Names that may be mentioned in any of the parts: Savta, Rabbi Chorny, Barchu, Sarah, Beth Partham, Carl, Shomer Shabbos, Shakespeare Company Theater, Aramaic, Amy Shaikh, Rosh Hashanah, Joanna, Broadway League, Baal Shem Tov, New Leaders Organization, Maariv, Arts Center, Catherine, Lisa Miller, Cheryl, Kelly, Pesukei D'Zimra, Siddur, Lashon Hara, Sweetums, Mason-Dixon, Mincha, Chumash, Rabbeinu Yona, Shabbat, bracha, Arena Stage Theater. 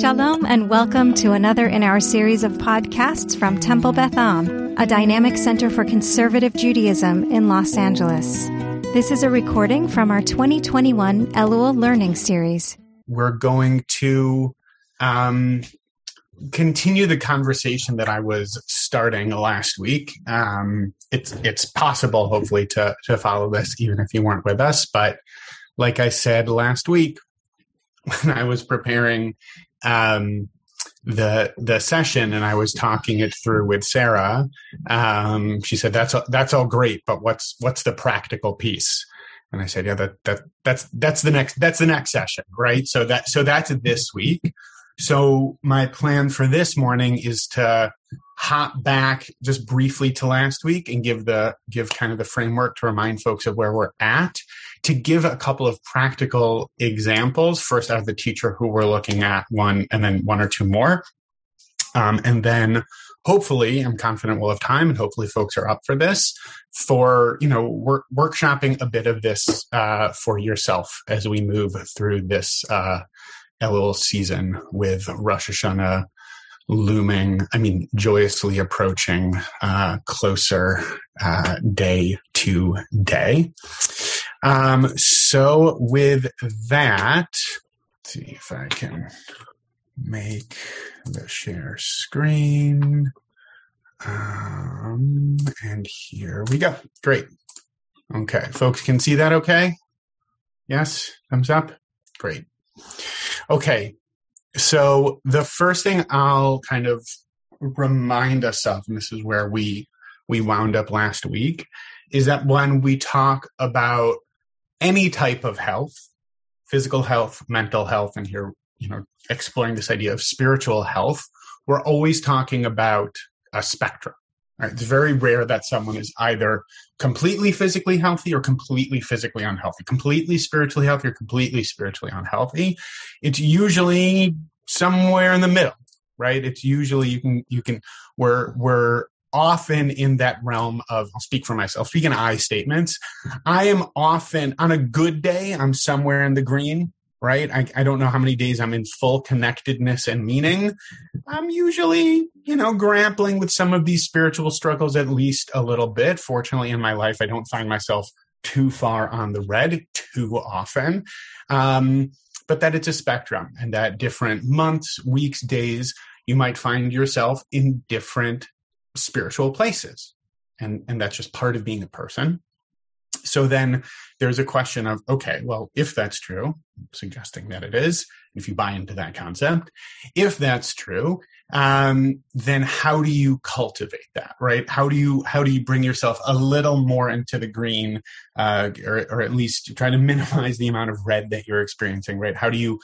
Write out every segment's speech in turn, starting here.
Shalom and welcome to another in our series of podcasts from Temple Beth Am, a dynamic center for conservative Judaism in Los Angeles. This is a recording from our 2021 Elul Learning Series. We're going to continue the conversation that I was starting last week. It's possible, hopefully, to follow this even if you weren't with us. But like I said last week, when I was preparing the session and I was talking it through with Sarah, she said, that's all great, but what's the practical piece? And I said, yeah, that's the next session, right? So that's this week. So my plan for this morning is to hop back just briefly to last week and give kind of the framework to remind folks of where we're at, to give a couple of practical examples, first out of the teacher who we're looking at, one, and then one or two more. And then hopefully, I'm confident we'll have time, and hopefully folks are up for this, for, you know, workshopping a bit of this for yourself as we move through this Elul season with Rosh Hashanah looming, joyously approaching, closer day to day. So with that, let's see if I can make the share screen. And here we go. Great. Okay. Folks can see that okay? Yes? Thumbs up? Great. Okay. So the first thing I'll kind of remind us of, and this is where we wound up last week, is that when we talk about any type of health, physical health, mental health, and here, you know, exploring this idea of spiritual health, we're always talking about a spectrum. Right? It's very rare that someone is either completely physically healthy or completely physically unhealthy, completely spiritually healthy or completely spiritually unhealthy. It's usually somewhere in the middle, right? It's usually we're often in that realm of, I'll speak for myself, speak in I statements. I am often, on a good day, I'm somewhere in the green, right? I don't know how many days I'm in full connectedness and meaning. I'm usually, you know, grappling with some of these spiritual struggles at least a little bit. Fortunately, in my life, I don't find myself too far on the red too often, but that it's a spectrum, and that different months, weeks, days, you might find yourself in different spiritual places. And that's just part of being a person. So then there's a question of, okay, well, if that's true, I'm suggesting that it is, if you buy into that concept, if that's true, then how do you cultivate that, right? How do you bring yourself a little more into the green, or at least try to minimize the amount of red that you're experiencing, right? How do you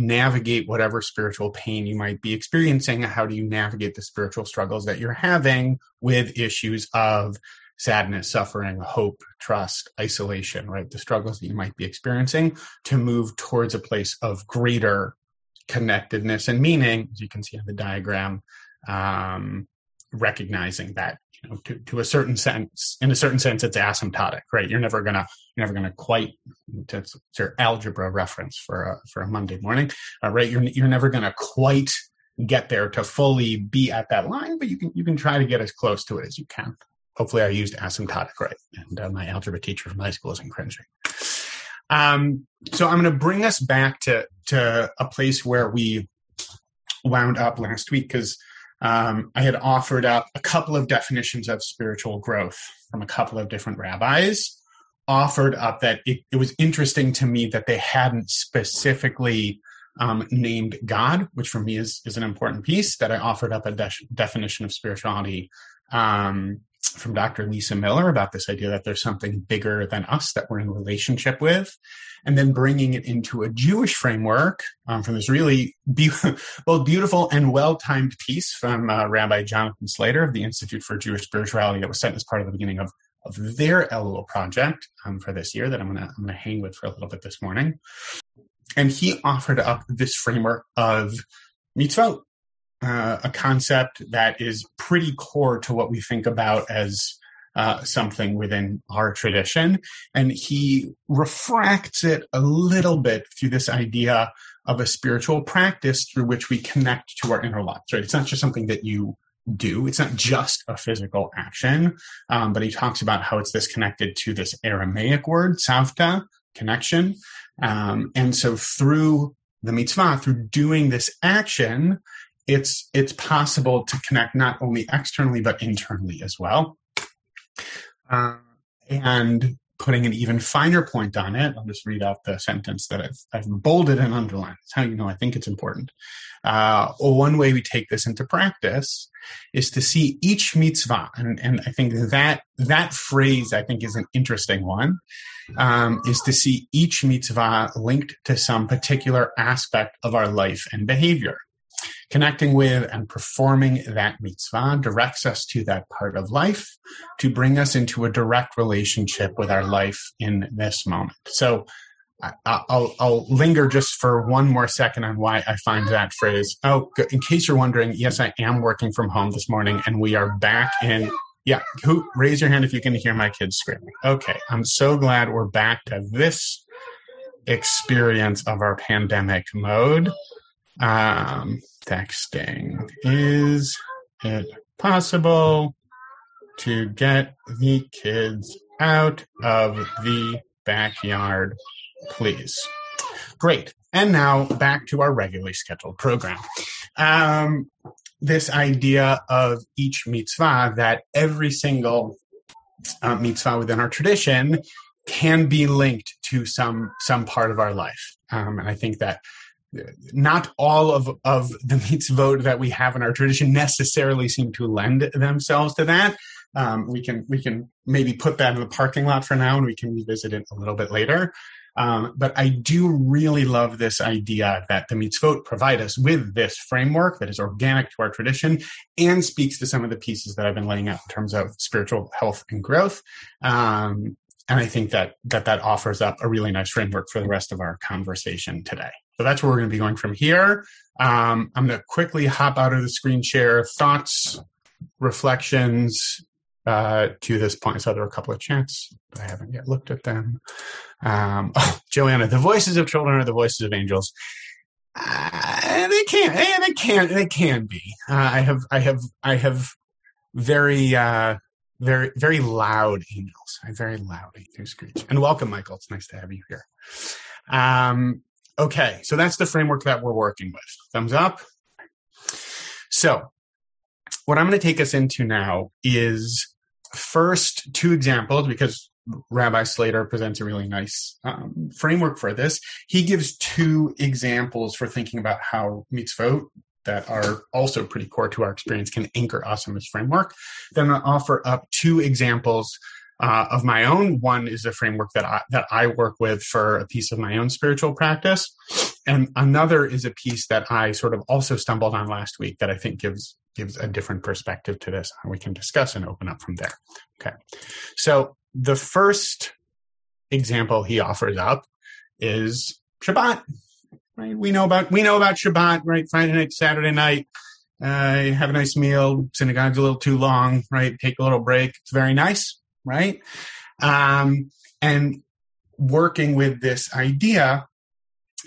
navigate whatever spiritual pain you might be experiencing? How do you navigate the spiritual struggles that you're having with issues of sadness, suffering, hope, trust, isolation, right? The struggles that you might be experiencing, to move towards a place of greater connectedness and meaning, as you can see on the diagram, recognizing that, you know, to a certain sense, it's asymptotic, right? You're never gonna quite, it's your algebra reference for a Monday morning, right? You're never gonna quite get there to fully be at that line, but you can try to get as close to it as you can. Hopefully I used asymptotic right, and my algebra teacher from high school isn't cringing. So I'm going to bring us back to a place where we wound up last week, because I had offered up a couple of definitions of spiritual growth from a couple of different rabbis, offered up that it was interesting to me that they hadn't specifically named God, which for me is an important piece, that I offered up a definition of spirituality from Dr. Lisa Miller about this idea that there's something bigger than us that we're in relationship with, and then bringing it into a Jewish framework from this really both beautiful and well-timed piece from Rabbi Jonathan Slater of the Institute for Jewish Spirituality that was sent as part of the beginning of their Elul project for this year, that I'm going to hang with for a little bit this morning. And he offered up this framework of mitzvot, a concept that is pretty core to what we think about as something within our tradition, and he refracts it a little bit through this idea of a spiritual practice through which we connect to our inner lives, right? It's not just something that you do. It's not just a physical action, but he talks about how it's this connected to this Aramaic word, Savta, connection. And so through the mitzvah, through doing this action, it's possible to connect not only externally, but internally as well. And putting an even finer point on it, I'll just read out the sentence that I've bolded and underlined. That's how you know I think it's important. One way we take this into practice is to see each mitzvah, and I think that phrase, I think, is an interesting one, is to see each mitzvah linked to some particular aspect of our life and behavior. Connecting with and performing that mitzvah directs us to that part of life to bring us into a direct relationship with our life in this moment. So I'll linger just for one more second on why I find that phrase. Oh, in case you're wondering, yes, I am working from home this morning, and we are back in. Yeah, who raise your hand if you can hear my kids screaming. Okay, I'm so glad we're back to this experience of our pandemic mode. Texting. Is it possible to get the kids out of the backyard, please? Great. And now back to our regularly scheduled program. This idea of each mitzvah, that every single mitzvah within our tradition can be linked to some part of our life. And I think that not all of the mitzvot that we have in our tradition necessarily seem to lend themselves to that. We can maybe put that in the parking lot for now, and we can revisit it a little bit later. But I do really love this idea that the mitzvot provide us with this framework that is organic to our tradition and speaks to some of the pieces that I've been laying out in terms of spiritual health and growth. And I think that offers up a really nice framework for the rest of our conversation today. So that's where we're going to be going from here. I'm going to quickly hop out of the screen share. Thoughts, reflections to this point. So there are a couple of chats, but I haven't yet looked at them. Joanna, the voices of children are the voices of angels. They can be. I have very. Very, very loud angels. Very loud angels screech. And welcome, Michael. It's nice to have you here. Okay, so that's the framework that we're working with. Thumbs up. So what I'm going to take us into now is first two examples, because Rabbi Slater presents a really nice framework for this. He gives two examples for thinking about how mitzvot that are also pretty core to our experience can anchor us in this framework. Then I'll offer up two examples of my own. One is the framework that I work with for a piece of my own spiritual practice. And another is a piece that I sort of also stumbled on last week that I think gives a different perspective to this, and we can discuss and open up from there. Okay. So the first example he offers up is Shabbat. Right? We know about Shabbat, right? Friday night, Saturday night, have a nice meal. Synagogue's a little too long, right? Take a little break. It's very nice, right? And working with this idea,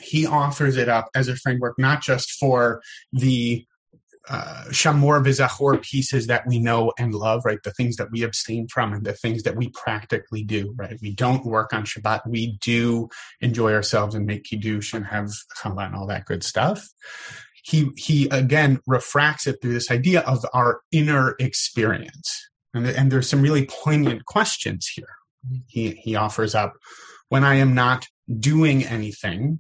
he offers it up as a framework not just for the shamor v'zachor pieces that we know and love, right? The things that we abstain from and the things that we practically do, right? We don't work on Shabbat. We do enjoy ourselves and make kiddush and have challah and all that good stuff. He again refracts it through this idea of our inner experience. And there's some really poignant questions here. He offers up, when I am not doing anything,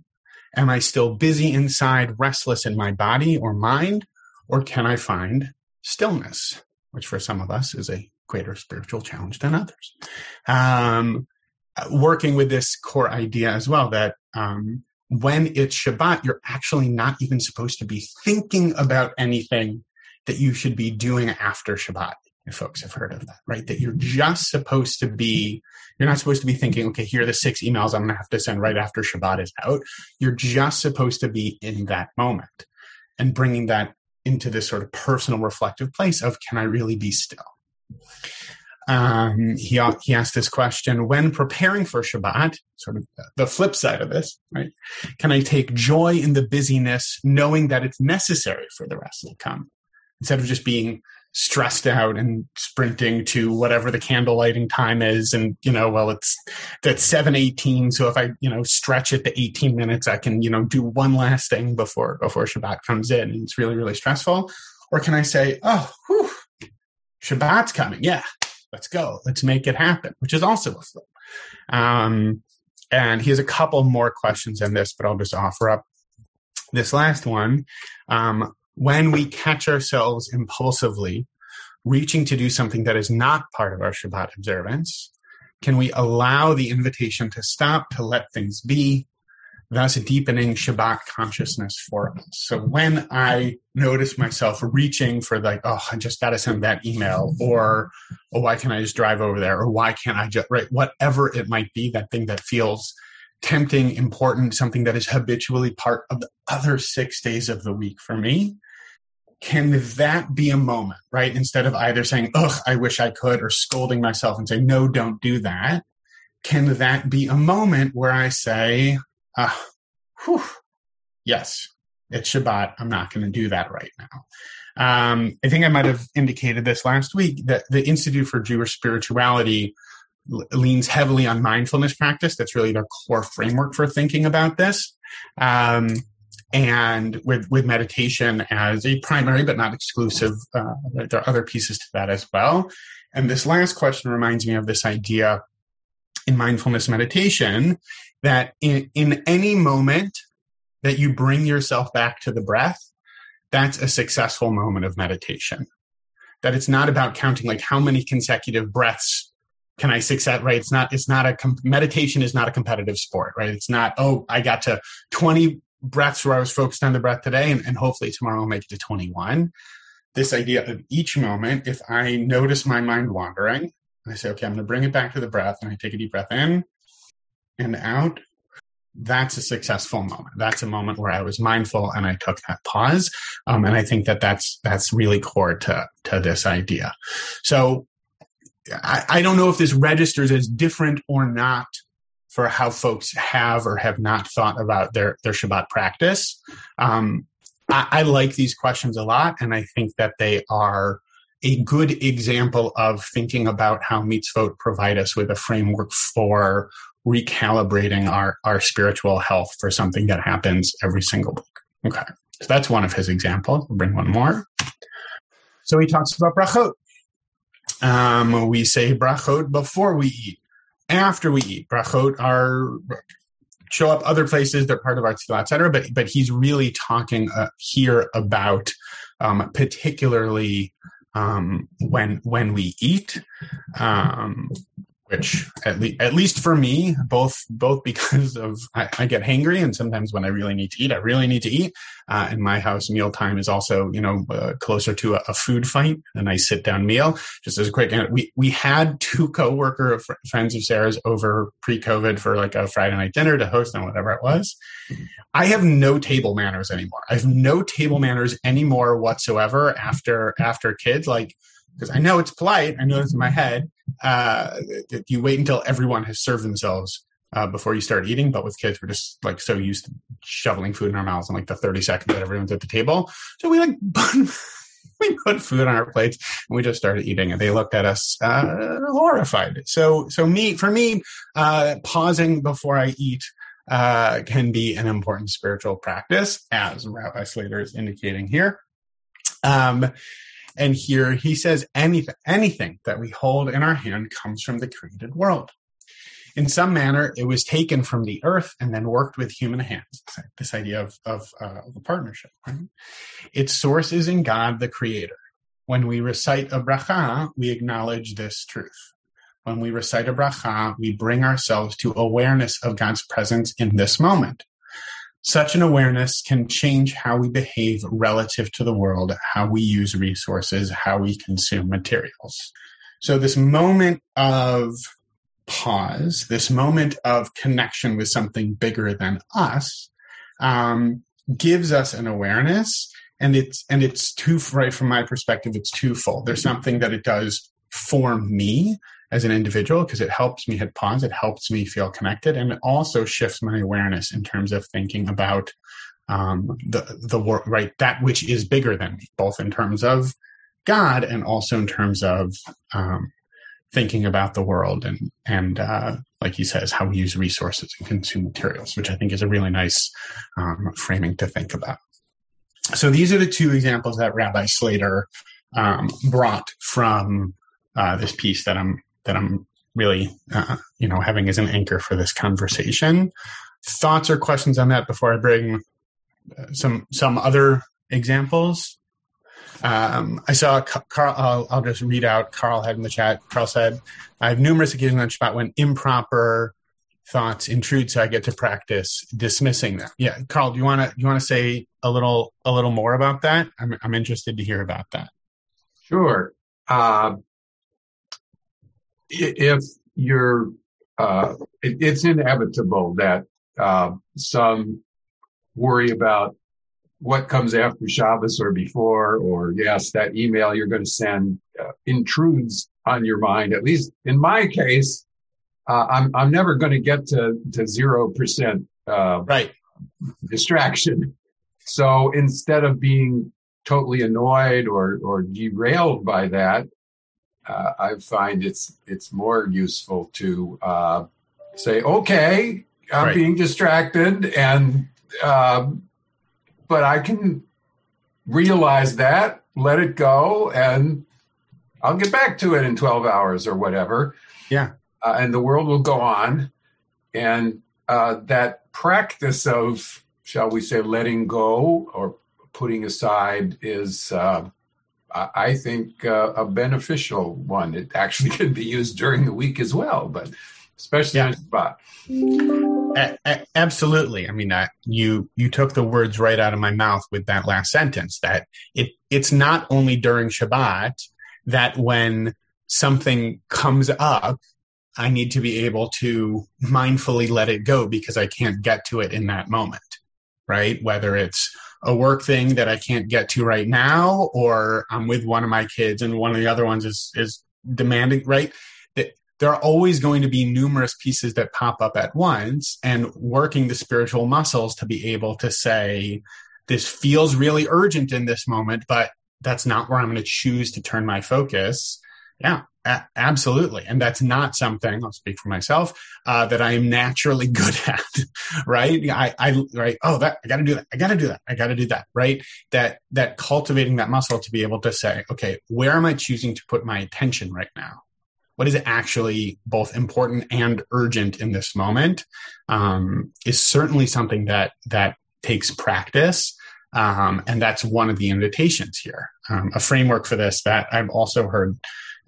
am I still busy inside, restless in my body or mind? Or can I find stillness, which for some of us is a greater spiritual challenge than others? Working with this core idea as well, that when it's Shabbat, you're actually not even supposed to be thinking about anything that you should be doing after Shabbat, if folks have heard of that, right? That you're just supposed to be, you're not supposed to be thinking, okay, here are the 6 emails I'm going to have to send right after Shabbat is out. You're just supposed to be in that moment, and bringing that into this sort of personal reflective place of, can I really be still? He asked this question, when preparing for Shabbat, sort of the flip side of this, right? Can I take joy in the busyness, knowing that it's necessary for the rest to come, instead of just being stressed out and sprinting to whatever the candle lighting time is? And, it's 7:18. So if I, stretch it to 18 minutes, I can, do one last thing before Shabbat comes in. And it's really, really stressful. Or can I say, Shabbat's coming. Yeah. Let's go. Let's make it happen, which is also a flip. And he has a couple more questions on this, but I'll just offer up this last one. When we catch ourselves impulsively reaching to do something that is not part of our Shabbat observance, can we allow the invitation to stop, to let things be, thus deepening Shabbat consciousness for us? So when I notice myself reaching for I just got to send that email, or, why can't I just drive over there? Or why can't I just, right? Whatever it might be, that thing that feels tempting, important, something that is habitually part of the other 6 days of the week for me. Can that be a moment, right? Instead of either saying, I wish I could, or scolding myself and saying, no, don't do that. Can that be a moment where I say, yes, it's Shabbat. I'm not going to do that right now. I think I might have indicated this last week that the Institute for Jewish Spirituality leans heavily on mindfulness practice. That's really their core framework for thinking about this. And with meditation as a primary, but not exclusive, there are other pieces to that as well. And this last question reminds me of this idea in mindfulness meditation, that in any moment that you bring yourself back to the breath, that's a successful moment of meditation. That it's not about counting how many consecutive breaths can I succeed, right? Meditation is not a competitive sport, right? It's not, I got to 20 breaths where I was focused on the breath today, and hopefully tomorrow I'll make it to 21. This idea of each moment, if I notice my mind wandering, and I say, I'm going to bring it back to the breath, and I take a deep breath in and out, that's a successful moment. That's a moment where I was mindful and I took that pause. And I think that's really core to this idea. So I don't know if this registers as different or not for how folks have or have not thought about their Shabbat practice. I like these questions a lot, and I think that they are a good example of thinking about how mitzvot provide us with a framework for recalibrating our spiritual health for something that happens every single week. Okay, so that's one of his examples. We'll bring one more. So he talks about brachot. We say brachot before we eat, after we eat. Brachot show up other places, they're part of our tefillah, et cetera, but he's really talking here about particularly when we eat, which at least for me, both because of I get hangry, and sometimes when I really need to eat, I really need to eat. In my house, mealtime is also closer to a food fight, a nice sit down meal. Just as a quick, we had two coworker friends of Sarah's over pre-COVID for a Friday night dinner to host on whatever it was. I have no table manners anymore. I have no table manners anymore whatsoever after kids, because I know it's polite. I know it's in my head. That you wait until everyone has served themselves before you start eating. But with kids, we're just so used to shoveling food in our mouths in the 30 seconds that everyone's at the table. So we we put food on our plates and we just started eating, and they looked at us horrified. So for me, pausing before I eat can be an important spiritual practice, as Rabbi Slater is indicating here. And here he says, anything that we hold in our hand comes from the created world. In some manner, it was taken from the earth and then worked with human hands. This idea of a partnership, right? Its source is in God, the creator. When we recite a bracha, we acknowledge this truth. When we recite a bracha, we bring ourselves to awareness of God's presence in this moment. Such an awareness can change how we behave relative to the world, how we use resources, how we consume materials. So this moment of pause, this moment of connection with something bigger than us, gives us an awareness, and it's twofold. Right, from my perspective, it's twofold. There's something that it does for me as an individual, because it helps me hit pause. It helps me feel connected. And it also shifts my awareness in terms of thinking about the world, right? That which is bigger than me, both in terms of God and also in terms of thinking about the world and like he says, how we use resources and consume materials, which I think is a really nice framing to think about. So these are the two examples that Rabbi Slater brought from this piece that I'm really having as an anchor for this conversation. Thoughts or questions on that before I bring some other examples? I saw Carl, I'll just read out, Carl had in the chat. Carl said, I have numerous occasions on Shabbat when improper thoughts intrude, so I get to practice dismissing them. Yeah, Carl, do you want to say a little more about that? I'm interested to hear about that. Sure. If you're, it's inevitable that some worry about what comes after Shabbos or before, or yes, that email you're going to send intrudes on your mind. At least in my case, I'm never going to get to 0% right distraction. So instead of being totally annoyed or derailed by that, I find it's more useful to say, okay, I'm right. Being distracted, and but I can realize that, let it go, and I'll get back to it in 12 hours or whatever. Yeah. And the world will go on. And that practice of, shall we say, letting go or putting aside is, I think, a beneficial one. It actually can be used during the week as well, but especially on Shabbat. Absolutely. I mean, you took the words right out of my mouth with that last sentence, that it's not only during Shabbat that when something comes up, I need to be able to mindfully let it go because I can't get to it in that moment, right? Whether it's a work thing that I can't get to right now, or I'm with one of my kids and one of the other ones is demanding, right? There are always going to be numerous pieces that pop up at once, and working the spiritual muscles to be able to say, this feels really urgent in this moment, but that's not where I'm going to choose to turn my focus. Yeah, absolutely. And that's not something, I'll speak for myself, that I am naturally good at, right? Right. Oh, I got to do that. Right. That cultivating that muscle to be able to say, okay, where am I choosing to put my attention right now? What is actually both important and urgent in this moment is certainly something that takes practice. And that's one of the invitations here. A framework for this that I've also heard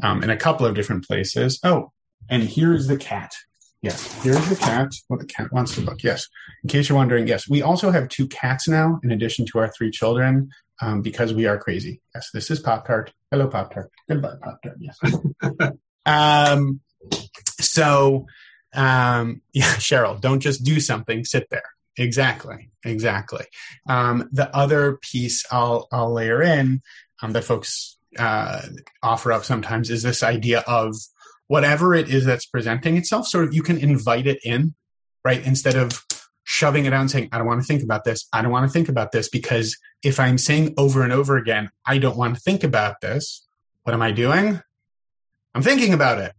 in a couple of different places. Oh, and here's the cat. Yes, here's the cat. Well, the cat wants the book. Yes. In case you're wondering, yes, we also have 2 cats now in addition to our 3 children because we are crazy. Yes, this is Pop-Tart. Hello, Pop-Tart. Goodbye, Pop-Tart. Yes. Cheryl, don't just do something, sit there. Exactly. The other piece I'll layer in that folks offer up sometimes is this idea of whatever it is that's presenting itself, sort of you can invite it in, right? Instead of shoving it out and saying, I don't want to think about this, because if I'm saying over and over again, I don't want to think about this, what am I doing? I'm thinking about it.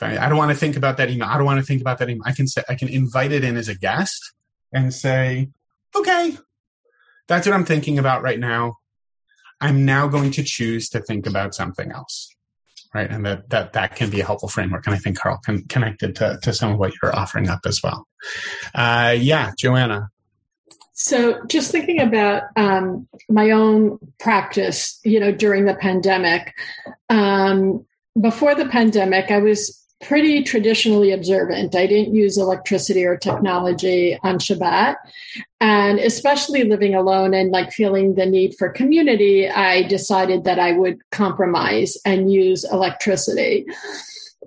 I don't want to think about that email. I can invite it in as a guest and say, okay, that's what I'm thinking about right now. I'm now going to choose to think about something else, right? And that can be a helpful framework. And I think, Carl, connected to some of what you're offering up as well. Joanna. So just thinking about my own practice, during the pandemic, before the pandemic, I was pretty traditionally observant. I didn't use electricity or technology on Shabbat. And especially living alone and feeling the need for community, I decided that I would compromise and use electricity.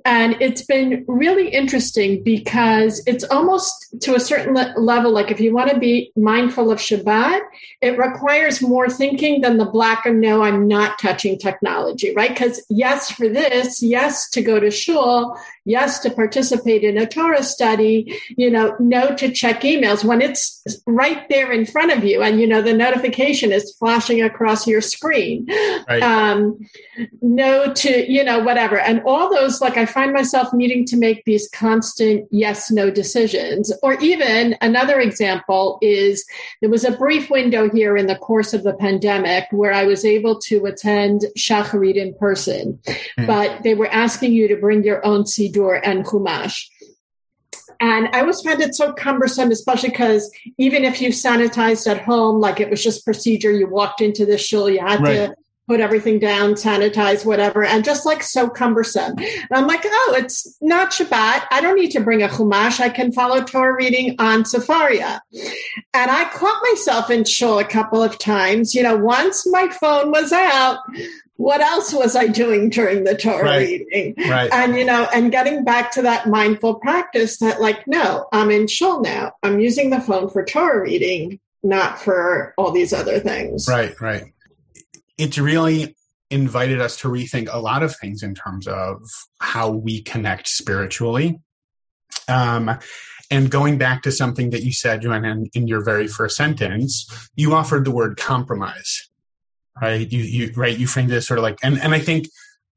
And it's been really interesting because it's almost to a certain level, like if you want to be mindful of Shabbat, it requires more thinking than the black and no, I'm not touching technology, right? Because yes, for this, yes, to go to shul, yes, to participate in a Torah study, you know, no to check emails when it's right there in front of you. And, you know, the notification is flashing across your screen. Right. No to, you know, whatever. And all those, like I find myself needing to make these constant yes, no decisions. Or even another example is there was a brief window here in the course of the pandemic where I was able to attend Shacharit in person, but they were asking you to bring your own Siddur and Chumash. And I always found it so cumbersome, especially because even if you sanitized at home, like it was just procedure, you walked into the shul, you had to put everything down, sanitize, whatever, and just like so cumbersome. And I'm like, oh, it's not Shabbat. I don't need to bring a Chumash. I can follow Torah reading on Safaria. And I caught myself in shul a couple of times. You know, once my phone was out, what else was I doing during the Torah reading? Right. And, you know, and getting back to that mindful practice that like, no, I'm in shul now. I'm using the phone for Torah reading, not for all these other things. Right, right. It's really invited us to rethink a lot of things in terms of how we connect spiritually. And going back to something that you said, Joanna, in your very first sentence, you offered the word compromise. Right, you framed it as sort of like, and I think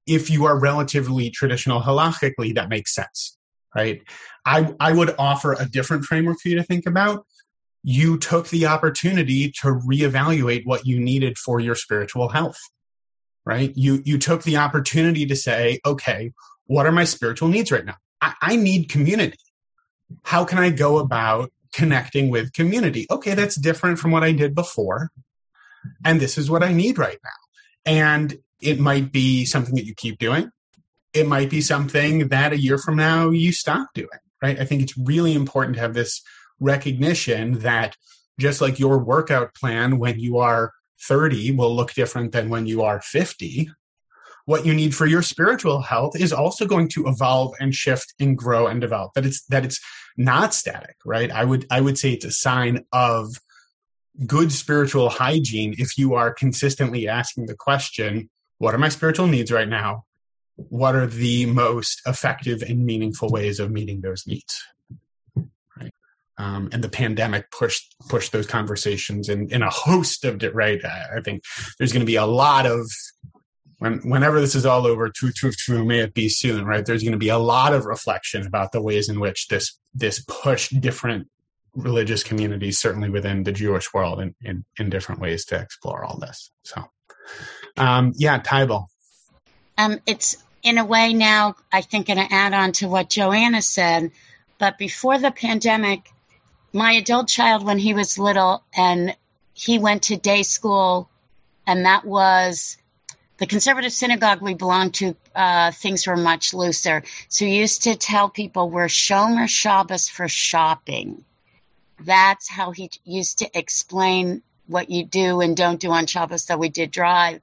if you are relatively traditional halachically, that makes sense, right? I would offer a different framework for you to think about. You took the opportunity to reevaluate what you needed for your spiritual health, right? You took the opportunity to say, okay, what are my spiritual needs right now? I need community. How can I go about connecting with community? Okay, that's different from what I did before. And this is what I need right now. And it might be something that you keep doing. It might be something that a year from now you stop doing, right? I think it's really important to have this recognition that just like your workout plan when you are 30 will look different than when you are 50, what you need for your spiritual health is also going to evolve and shift and grow and develop. That it's not static, right? I would say it's a sign of good spiritual hygiene if you are consistently asking the question, what are my spiritual needs right now? What are the most effective and meaningful ways of meeting those needs? Right? And the pandemic pushed those conversations in a host of right. I think there's going to be a lot of whenever this is all over, may it be soon, right? There's going to be a lot of reflection about the ways in which this pushed different religious communities, certainly within the Jewish world, in different ways to explore all this. So, Tybal. It's in a way now, I think, going to add on to what Joanna said, but before the pandemic, my adult child, when he was little and he went to day school, and that was the conservative synagogue we belonged to, things were much looser. So we used to tell people we're Shomer Shabbos for shopping. That's how he used to explain what you do and don't do on Shabbos, though we did drive.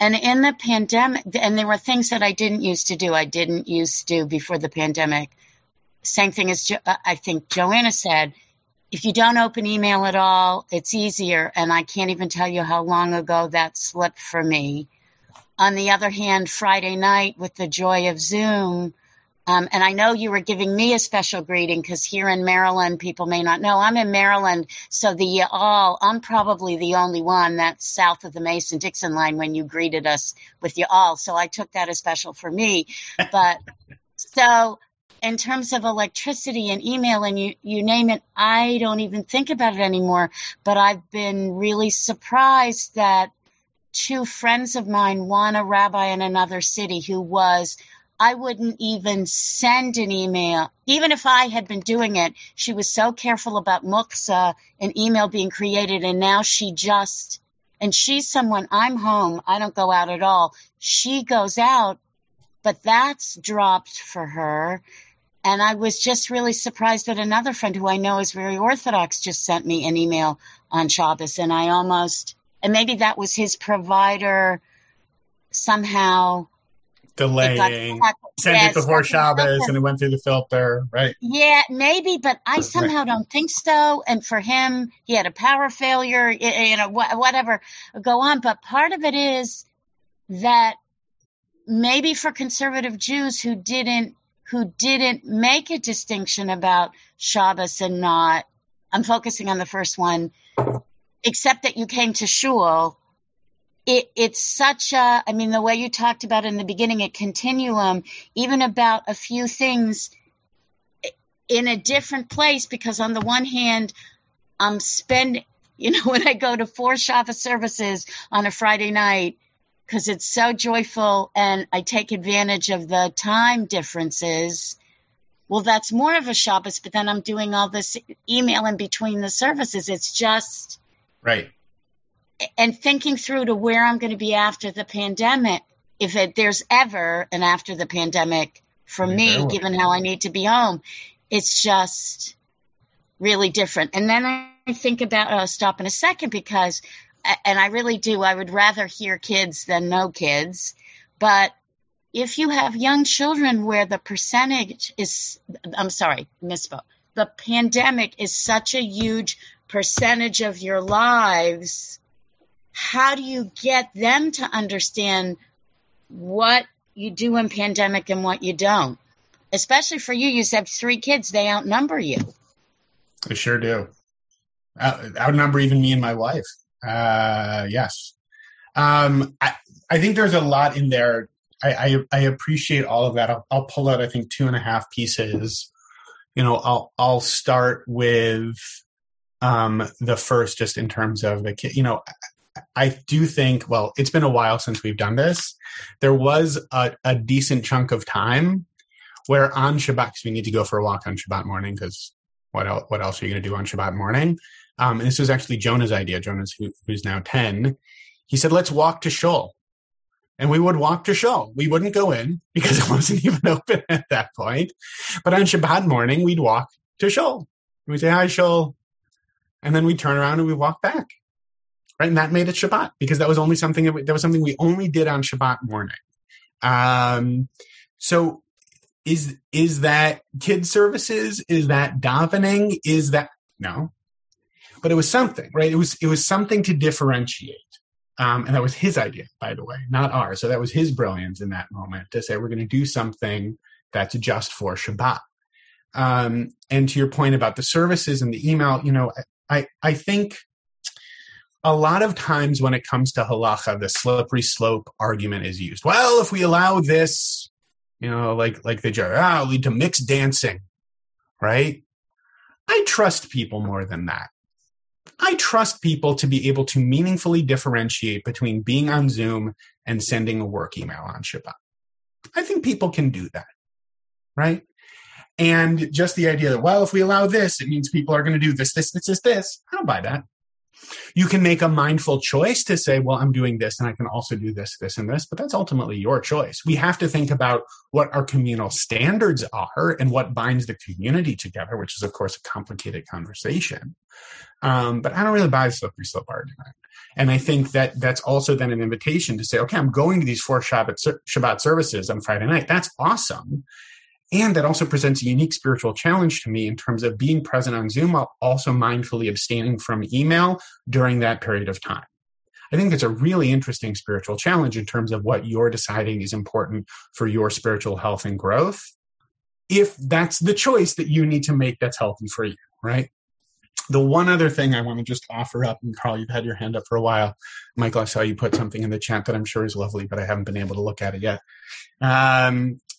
And in the pandemic, and there were things that I didn't used to do before the pandemic. Same thing as I think Joanna said, if you don't open email at all, it's easier. And I can't even tell you how long ago that slipped for me. On the other hand, Friday night with the joy of Zoom, and I know you were giving me a special greeting because here in Maryland, people may not know, I'm in Maryland, so I'm probably the only one that's south of the Mason-Dixon line when you greeted us with y'all, so I took that as special for me. But so in terms of electricity and email and you name it, I don't even think about it anymore, but I've been really surprised that two friends of mine, one a rabbi in another city who was... I wouldn't even send an email. Even if I had been doing it, she was so careful about MUXA and email being created. And now she's someone, I'm home. I don't go out at all. She goes out, but that's dropped for her. And I was just really surprised that another friend who I know is very Orthodox just sent me an email on Shabbos. And maybe that was his provider somehow delaying, send it before Shabbos, and it went through the filter, right? Yeah, maybe, but I somehow don't think so. And for him, he had a power failure, you know, whatever go on. But part of it is that maybe for conservative Jews who didn't make a distinction about Shabbos and not, I'm focusing on the first one, except that you came to shul, it's such a, I mean, the way you talked about in the beginning, a continuum, even about a few things in a different place, because on the one hand, I'm spending, you know, when I go to 4 Shabbos services on a Friday night, because it's so joyful and I take advantage of the time differences. Well, that's more of a Shabbos, but then I'm doing all this email in between the services. It's just... Right. And thinking through to where I'm going to be after the pandemic, if there's ever an after the pandemic for me, given how I need to be home, it's just really different. And then I think about, I'll stop in a second because... And I really do. I would rather hear kids than no kids. But if you have young children where the percentage is, I'm sorry, misspoke. The pandemic is such a huge percentage of your lives. How do you get them to understand what you do in pandemic and what you don't? Especially for you, you have 3 kids. They outnumber you. They sure do. Outnumber even me and my wife. Yes. I think there's a lot in there. I appreciate all of that. I'll pull out, I think, 2.5 pieces. You know, I'll start with, the first, just in terms of the kid, you know, I do think, well, it's been a while since we've done this. There was a decent chunk of time where on Shabbat, because we need to go for a walk on Shabbat morning, because what else are you going to do on Shabbat morning? And this was actually Jonah's idea. Jonah's, who's now 10, he said, "Let's walk to shul," and we would walk to shul. We wouldn't go in because it wasn't even open at that point. But on Shabbat morning, we'd walk to shul. We'd say, "Hi, shul," and then we'd turn around and we'd walk back. Right, and that made it Shabbat because that was only something we only did on Shabbat morning. So, is that kid services? Is that davening? Is that no? But it was something, right? It was something to differentiate. And that was his idea, by the way, not ours. So that was his brilliance in that moment to say, we're going to do something that's just for Shabbat. And to your point about the services and the email, you know, I think a lot of times when it comes to halacha, the slippery slope argument is used. Well, if we allow this, you know, like the jar, it'll lead to mixed dancing, right? I trust people more than that. I trust people to be able to meaningfully differentiate between being on Zoom and sending a work email on Shabbat. I think people can do that, right? And just the idea that, well, if we allow this, it means people are going to do this. I don't buy that. You can make a mindful choice to say, well, I'm doing this, and I can also do this, but that's ultimately your choice. We have to think about what our communal standards are and what binds the community together, which is, of course, a complicated conversation. But I don't really buy the slippery slope argument. And I think that that's also then an invitation to say, okay, I'm going to these 4 Shabbat services on Friday night. That's awesome. And that also presents a unique spiritual challenge to me in terms of being present on Zoom while also mindfully abstaining from email during that period of time. I think it's a really interesting spiritual challenge in terms of what you're deciding is important for your spiritual health and growth, if that's the choice that you need to make that's healthy for you, right? The one other thing I want to just offer up, and Carl, you've had your hand up for a while. Michael, I saw you put something in the chat that I'm sure is lovely, but I haven't been able to look at it yet,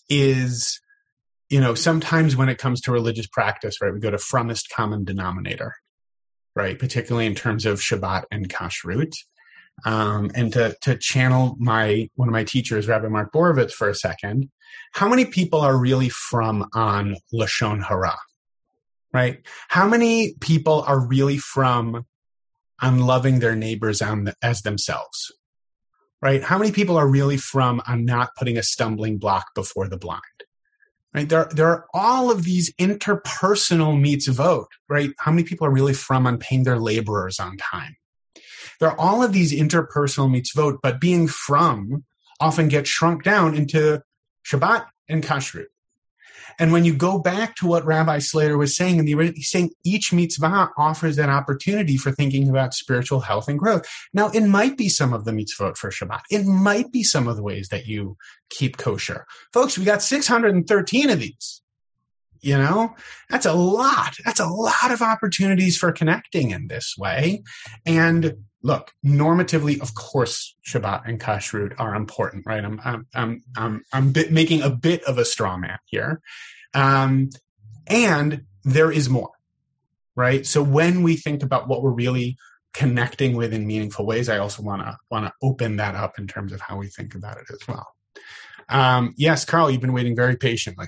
is... You know, sometimes when it comes to religious practice, right, we go to fromest common denominator, right, particularly in terms of Shabbat and kashrut. And to channel one of my teachers, Rabbi Mark Borovitz, for a second, how many people are really from on Lashon Hara, right? How many people are really from on loving their neighbors as themselves, right? How many people are really from on not putting a stumbling block before the blind? Right? There are all of these interpersonal mitzvot, right? How many people are really from on paying their laborers on time? There are all of these interpersonal mitzvot, but being from often gets shrunk down into Shabbat and kashrut. And when you go back to what Rabbi Slater was saying, he's saying each mitzvah offers an opportunity for thinking about spiritual health and growth. Now, it might be some of the mitzvot for Shabbat. It might be some of the ways that you keep kosher. Folks, we got 613 of these. You know, that's a lot. That's a lot of opportunities for connecting in this way. And look, normatively, of course, Shabbat and kashrut are important, right? I'm making a bit of a straw man here, and there is more, right? So when we think about what we're really connecting with in meaningful ways, I also want to open that up in terms of how we think about it as well. Yes, Carl, you've been waiting very patiently.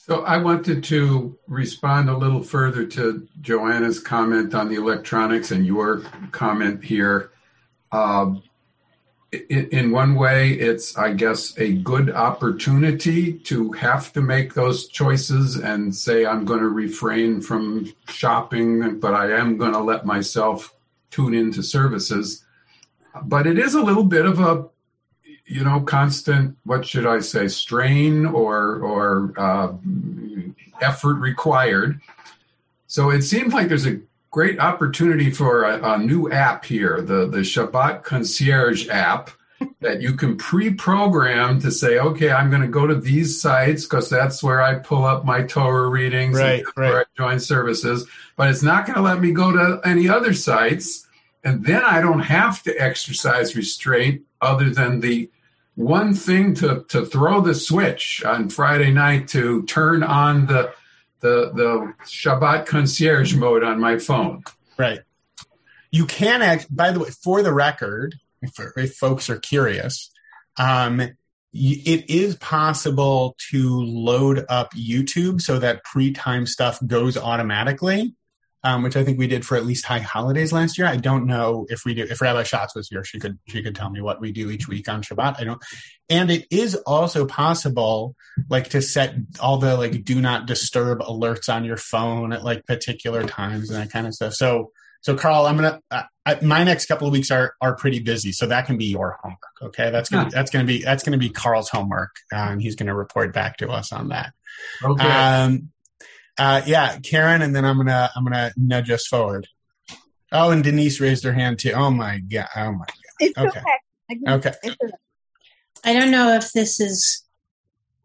So I wanted to respond a little further to Joanna's comment on the electronics and your comment here. In one way, it's, I guess, a good opportunity to have to make those choices and say, I'm going to refrain from shopping, but I am going to let myself tune into services. But it is a little bit of a, you know, constant, what should I say, strain or effort required. So it seems like there's a great opportunity for a new app here, the Shabbat Concierge app, that you can pre-program to say, okay, I'm going to go to these sites because that's where I pull up my Torah readings and where I join services. But it's not going to let me go to any other sites. And then I don't have to exercise restraint other than the one thing to throw the switch on Friday night to turn on the Shabbat concierge mode on my phone. Right. You can act, by the way, for the record, if folks are curious, it is possible to load up YouTube so that pre-time stuff goes automatically. Which I think we did for at least high holidays last year. I don't know if we do. If Rabbi Schatz was here, she could tell me what we do each week on Shabbat. I don't. And it is also possible, like, to set all the like do not disturb alerts on your phone at like particular times and that kind of stuff. So Carl, I'm gonna my next couple of weeks are pretty busy, so that can be your homework. Okay, that's gonna be Carl's homework, and he's gonna report back to us on that. Okay. Yeah, Karen, and then I'm gonna nudge us forward. Oh, and Denise raised her hand too. Oh my god. It's okay. Okay. I don't know if this is,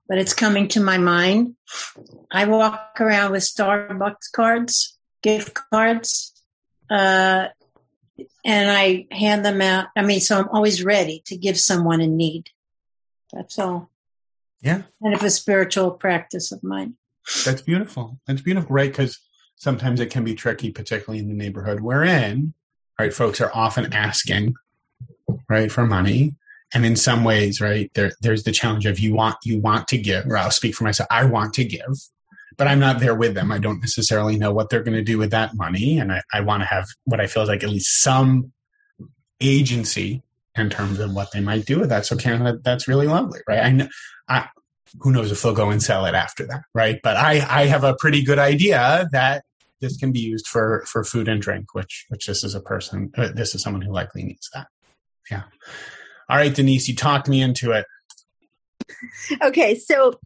but it's coming to my mind. I walk around with Starbucks cards, gift cards, and I hand them out. I mean, so I'm always ready to give someone in need. That's all. Yeah. Kind of a spiritual practice of mine. That's beautiful. That's beautiful, right? Because sometimes it can be tricky, particularly in the neighborhood we're in, right? Folks are often asking, right, for money. And in some ways, right, there's the challenge of you want to give, or I'll speak for myself, I want to give, but I'm not there with them. I don't necessarily know what they're going to do with that money. And I want to have what I feel is like at least some agency in terms of what they might do with that. So Canada, that's really lovely, right? I know. Who knows if they'll go and sell it after that, right? But I have a pretty good idea that this can be used for food and drink, which this is someone who likely needs that. Yeah. All right, Denise, you talked me into it. Okay, so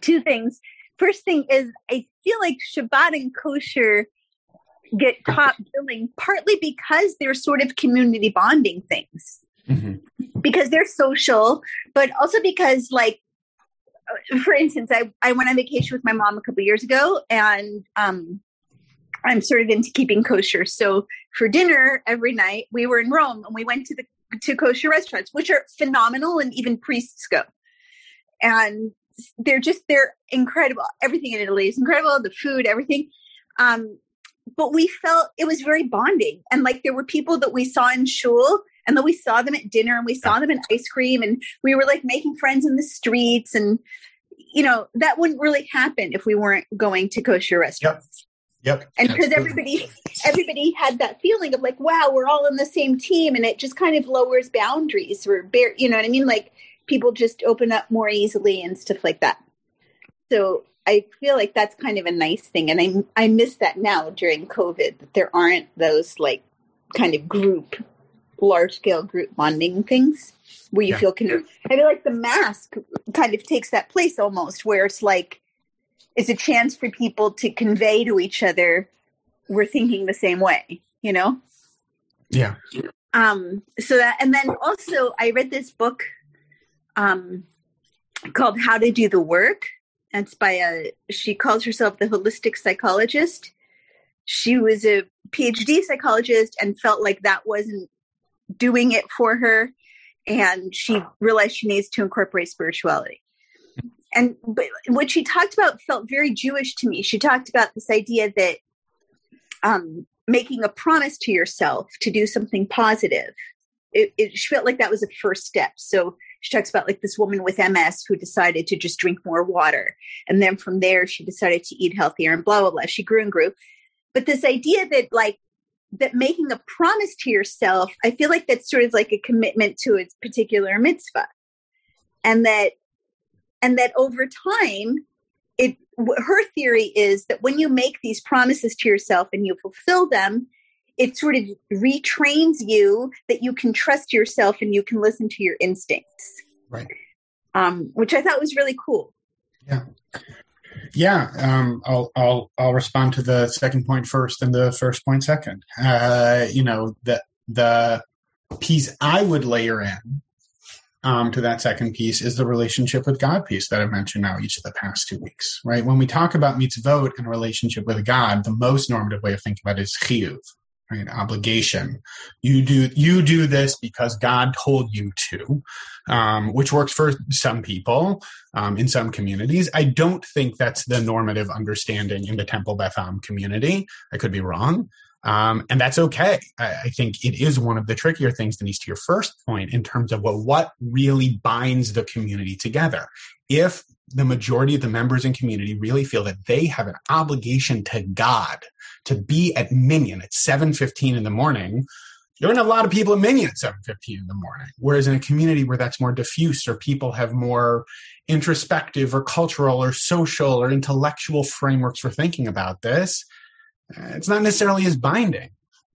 two things. First thing is, I feel like Shabbat and kosher get caught billing partly because they're sort of community bonding things, mm-hmm. because they're social, but also because, like, for instance, I went on vacation with my mom a couple years ago, and I'm sort of into keeping kosher. So for dinner every night, we were in Rome, and we went to the kosher restaurants, which are phenomenal, and even priests go. And they're incredible. Everything in Italy is incredible, the food, everything. But we felt it was very bonding. And, like, there were people that we saw in shul, and then we saw them at dinner, and we saw them in ice cream, and we were, like, making friends in the streets. And, you know, that wouldn't really happen if we weren't going to kosher restaurants. Yep. And because everybody had that feeling of, like, wow, we're all on the same team. And it just kind of lowers boundaries. You know what I mean? Like, people just open up more easily and stuff like that. So I feel like that's kind of a nice thing. And I miss that now during COVID, that there aren't those, like, kind of group large-scale group bonding things where you feel connected. I feel like the mask kind of takes that place almost, where it's like, it's a chance for people to convey to each other, we're thinking the same way, you know? Yeah. So that, and then also I read this book called How to Do the Work. That's by she calls herself the holistic psychologist. She was a PhD psychologist and felt like that wasn't doing it for her. And she realized she needs to incorporate spirituality. And but what she talked about felt very Jewish to me. She talked about this idea that making a promise to yourself to do something positive, it felt like that was a first step. So she talks about like this woman with MS who decided to just drink more water. And then from there, she decided to eat healthier and blah, blah, blah. She grew and grew. But this idea that like, that making a promise to yourself, I feel like that's sort of like a commitment to a particular mitzvah. And that over time, her theory is that when you make these promises to yourself and you fulfill them, it sort of retrains you that you can trust yourself and you can listen to your instincts. Right. Which I thought was really cool. Yeah. Yeah. I'll respond to the second point first and the first point second. You know, the piece I would layer in to that second piece is the relationship with God piece that I've mentioned now each of the past 2 weeks, right? When we talk about mitzvot and relationship with God, the most normative way of thinking about it is chiyuv, right? Obligation. You do this because God told you to, which works for some people in some communities. I don't think that's the normative understanding in the Temple Beth Am community. I could be wrong. And that's okay. I think it is one of the trickier things, Denise, to your first point in terms of what really binds the community together. If the majority of the members in community really feel that they have an obligation to God to be at Minyan at 7:15 in the morning, you're in a lot of people at Minyan at 7:15 in the morning. Whereas in a community where that's more diffuse or people have more introspective or cultural or social or intellectual frameworks for thinking about this, it's not necessarily as binding,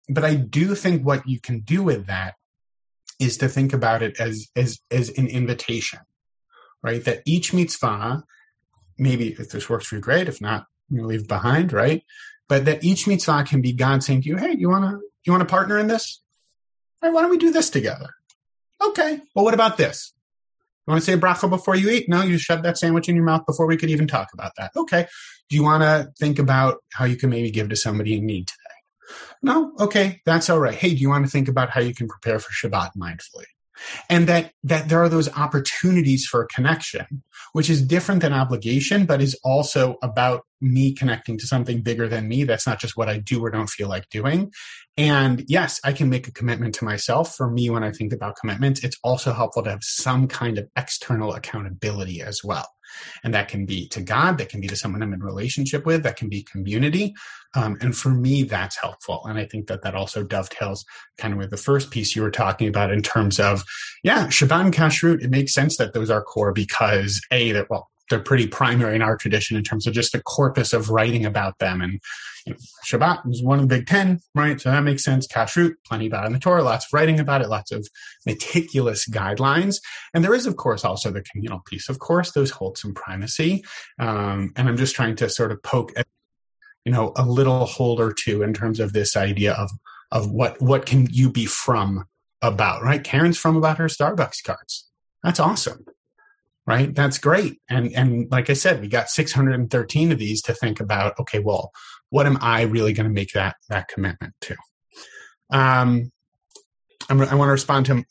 but I do think what you can do with that is to think about it as an invitation, right? That each mitzvah, maybe if this works for you, great. If not, you leave behind, right? But that each mitzvah can be God saying to you, hey, you want to partner in this? All right, why don't we do this together? Okay. Well, what about this? You want to say bracha before you eat? No, you shoved that sandwich in your mouth before we could even talk about that. Okay. Do you want to think about how you can maybe give to somebody in need today? No? Okay. That's all right. Hey, do you want to think about how you can prepare for Shabbat mindfully? And that there are those opportunities for connection, which is different than obligation, but is also about me connecting to something bigger than me. That's not just what I do or don't feel like doing. And yes, I can make a commitment to myself. For me, when I think about commitments, it's also helpful to have some kind of external accountability as well. And that can be to God, that can be to someone I'm in relationship with, that can be community. And for me, that's helpful. And I think that also dovetails kind of with the first piece you were talking about in terms of, Shabbat Kashrut, it makes sense that those are core because they're pretty primary in our tradition in terms of just the corpus of writing about them. And Shabbat is one of the big 10, right? So that makes sense. Kashrut, plenty about it in the Torah, lots of writing about it, lots of meticulous guidelines. And there is, of course, also the communal piece. Of course, those hold some primacy. And I'm just trying to sort of poke at, a little hold or two in terms of this idea of what can you be from about, right? Karen's from about her Starbucks cards. That's awesome. Right? That's great. And like I said, we got 613 of these to think about, okay, well, what am I really going to make that commitment to? I want to respond to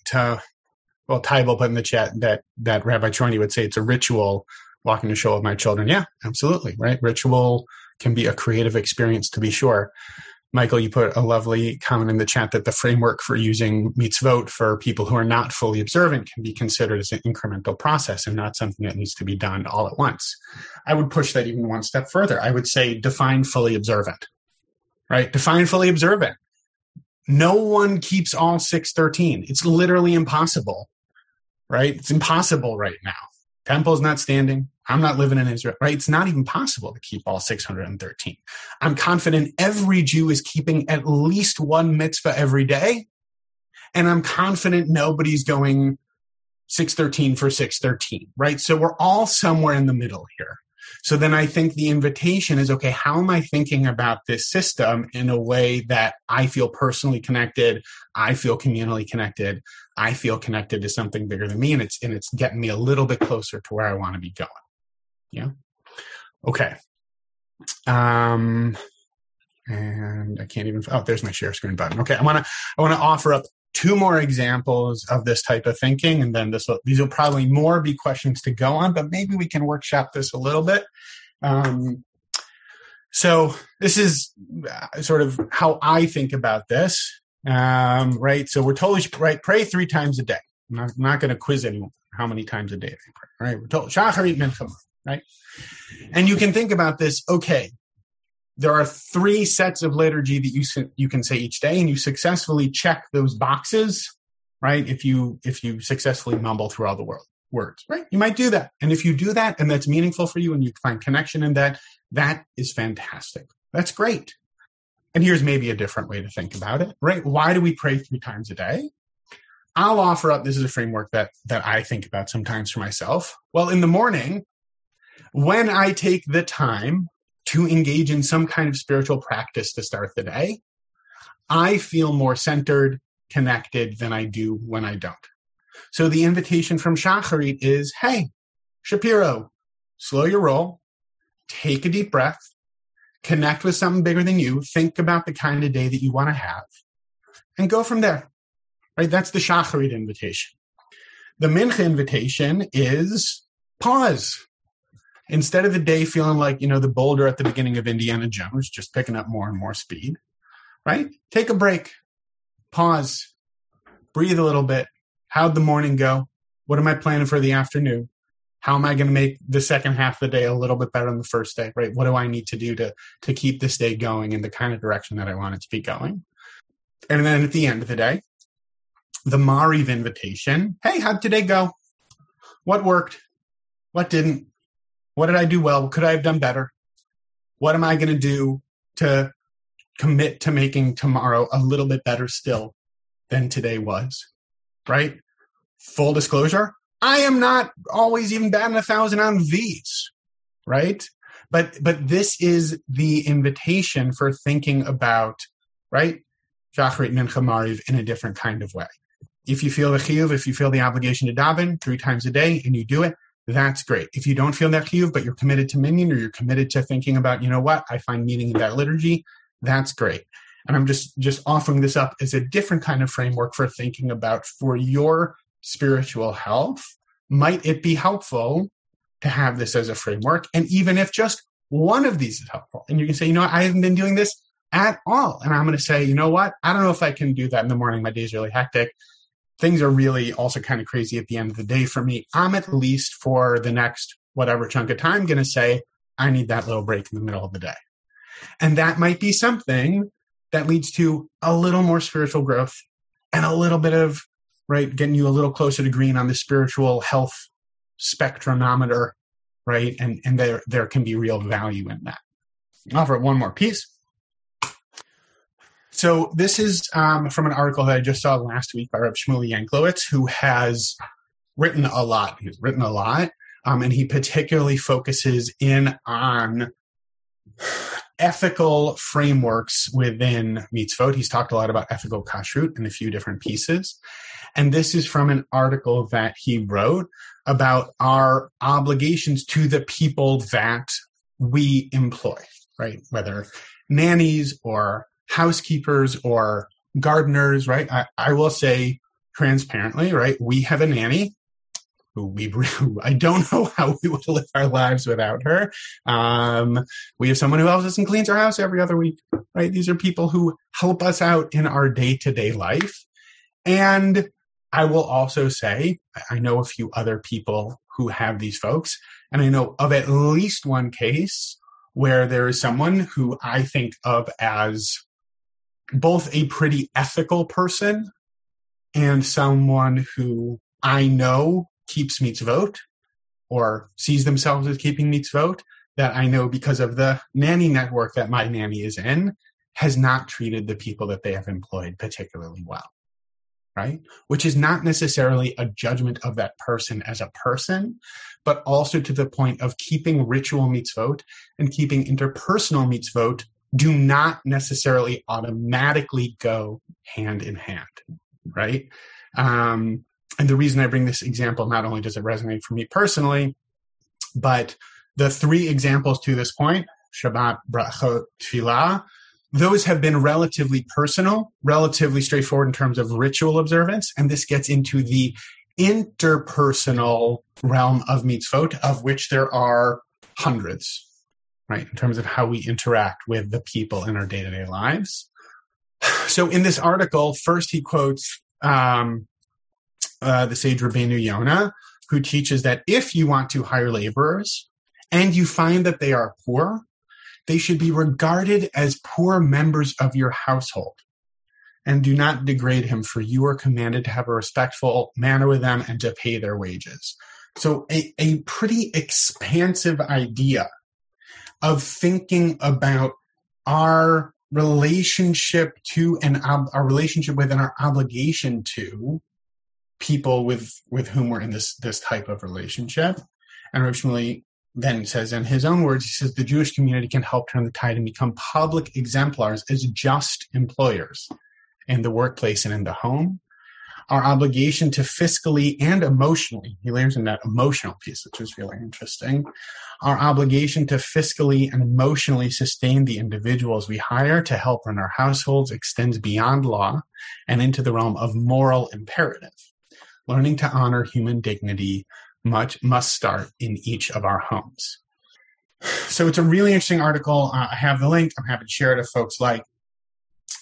Ty will put in the chat that Rabbi Chorny would say it's a ritual walking the shul with my children. Yeah, absolutely. Right? Ritual can be a creative experience to be sure. Michael, you put a lovely comment in the chat that the framework for using mitzvot for people who are not fully observant can be considered as an incremental process and not something that needs to be done all at once. I would push that even one step further. I would say define fully observant, right? Define fully observant. No one keeps all 613. It's literally impossible, right? It's impossible right now. Temple's not standing. I'm not living in Israel, right? It's not even possible to keep all 613. I'm confident every Jew is keeping at least one mitzvah every day, And I'm confident nobody's going 613 for 613, right? So we're all somewhere in the middle here. So then I think the invitation is, okay, how am I thinking about this system in a way that I feel personally connected, I feel communally connected, I feel connected to something bigger than me, and it's getting me a little bit closer to where I want to be going. Yeah? Okay. And I can't even, oh, there's my share screen button. Okay, I want to offer up two more examples of this type of thinking, and then these will probably more be questions to go on, but maybe we can workshop this a little bit. So this is sort of how I think about this, right? So we're totally right. Pray three times a day. I'm not going to quiz anyone how many times a day they pray, right? We're told Shacharit Mincha, right? And you can think about this. Okay, there are three sets of liturgy that you can say each day, and you successfully check those boxes, right? If you successfully mumble through all the words, right? You might do that. And if you do that and that's meaningful for you and you find connection in that, that is fantastic. That's great. And here's maybe a different way to think about it, right? Why do we pray three times a day? I'll offer up, this is a framework that I think about sometimes for myself. Well, in the morning, when I take the time to engage in some kind of spiritual practice to start the day, I feel more centered, connected than I do when I don't. So the invitation from Shacharit is, hey, Shapiro, slow your roll, take a deep breath, connect with something bigger than you, think about the kind of day that you want to have, and go from there. Right? That's the Shacharit invitation. The Mincha invitation is pause. Instead of the day feeling like, the boulder at the beginning of Indiana Jones, just picking up more and more speed, right? Take a break, pause, breathe a little bit. How'd the morning go? What am I planning for the afternoon? How am I going to make the second half of the day a little bit better than the first day, right? What do I need to do to keep this day going in the kind of direction that I want it to be going? And then at the end of the day, the Maariv invitation, hey, how'd today go? What worked? What didn't? What did I do well? Could I have done better? What am I going to do to commit to making tomorrow a little bit better still than today was, right? Full disclosure, I am not always even batting 1,000 on these, right? But this is the invitation for thinking about, right, Shacharit Mincha Maariv in a different kind of way. If you feel the chiyuv, if you feel the obligation to daven three times a day and you do it, that's great. If you don't feel that chiyuv, but you're committed to minyan, or you're committed to thinking about, I find meaning in that liturgy, that's great. And I'm just offering this up as a different kind of framework for thinking about for your spiritual health. Might it be helpful to have this as a framework? And even if just one of these is helpful, and you can say, I haven't been doing this at all. And I'm going to say, I don't know if I can do that in the morning. My day's really hectic. Things are really also kind of crazy at the end of the day for me. I'm at least for the next whatever chunk of time going to say, I need that little break in the middle of the day. And that might be something that leads to a little more spiritual growth and a little bit of, right, getting you a little closer to green on the spiritual health spectrometer, right? And there can be real value in that. I'll offer one more piece. So this is from an article that I just saw last week by Rabbi Shmuley Yanklowitz, who has written a lot. And he particularly focuses in on ethical frameworks within mitzvot. He's talked a lot about ethical kashrut in a few different pieces. And this is from an article that he wrote about our obligations to the people that we employ, right? Whether nannies or housekeepers or gardeners, right? I will say transparently, right? We have a nanny who I don't know how we would live our lives without her. We have someone who helps us and cleans our house every other week, right? These are people who help us out in our day-to-day life. And I will also say, I know a few other people who have these folks, and I know of at least one case where there is someone who I think of as both a pretty ethical person and someone who I know keeps mitzvot or sees themselves as keeping mitzvot, that I know because of the nanny network that my nanny is in has not treated the people that they have employed particularly well. right? Which is not necessarily a judgment of that person as a person, but also to the point of keeping ritual mitzvot and keeping interpersonal mitzvot do not necessarily automatically go hand in hand, right? And the reason I bring this example, not only does it resonate for me personally, but the three examples to this point, Shabbat, Brachot, Tefillah, those have been relatively personal, relatively straightforward in terms of ritual observance, and this gets into the interpersonal realm of mitzvot, of which there are hundreds, right, in terms of how we interact with the people in our day-to-day lives. So in this article, first he quotes the sage Rabbeinu Yona, who teaches that if you want to hire laborers and you find that they are poor, they should be regarded as poor members of your household, and do not degrade him, for you are commanded to have a respectful manner with them and to pay their wages. So a pretty expansive idea of thinking about our relationship to and our relationship with and our obligation to people with whom we're in this type of relationship. And Rav Shmuley then says, in his own words, he says, the Jewish community can help turn the tide and become public exemplars as just employers in the workplace and in the home. Our obligation to fiscally and emotionally, he layers in that emotional piece, which is really interesting, our obligation to fiscally and emotionally sustain the individuals we hire to help run our households extends beyond law and into the realm of moral imperative. Learning to honor human dignity must start in each of our homes. So it's a really interesting article. I have the link. I'm happy to share it if folks like.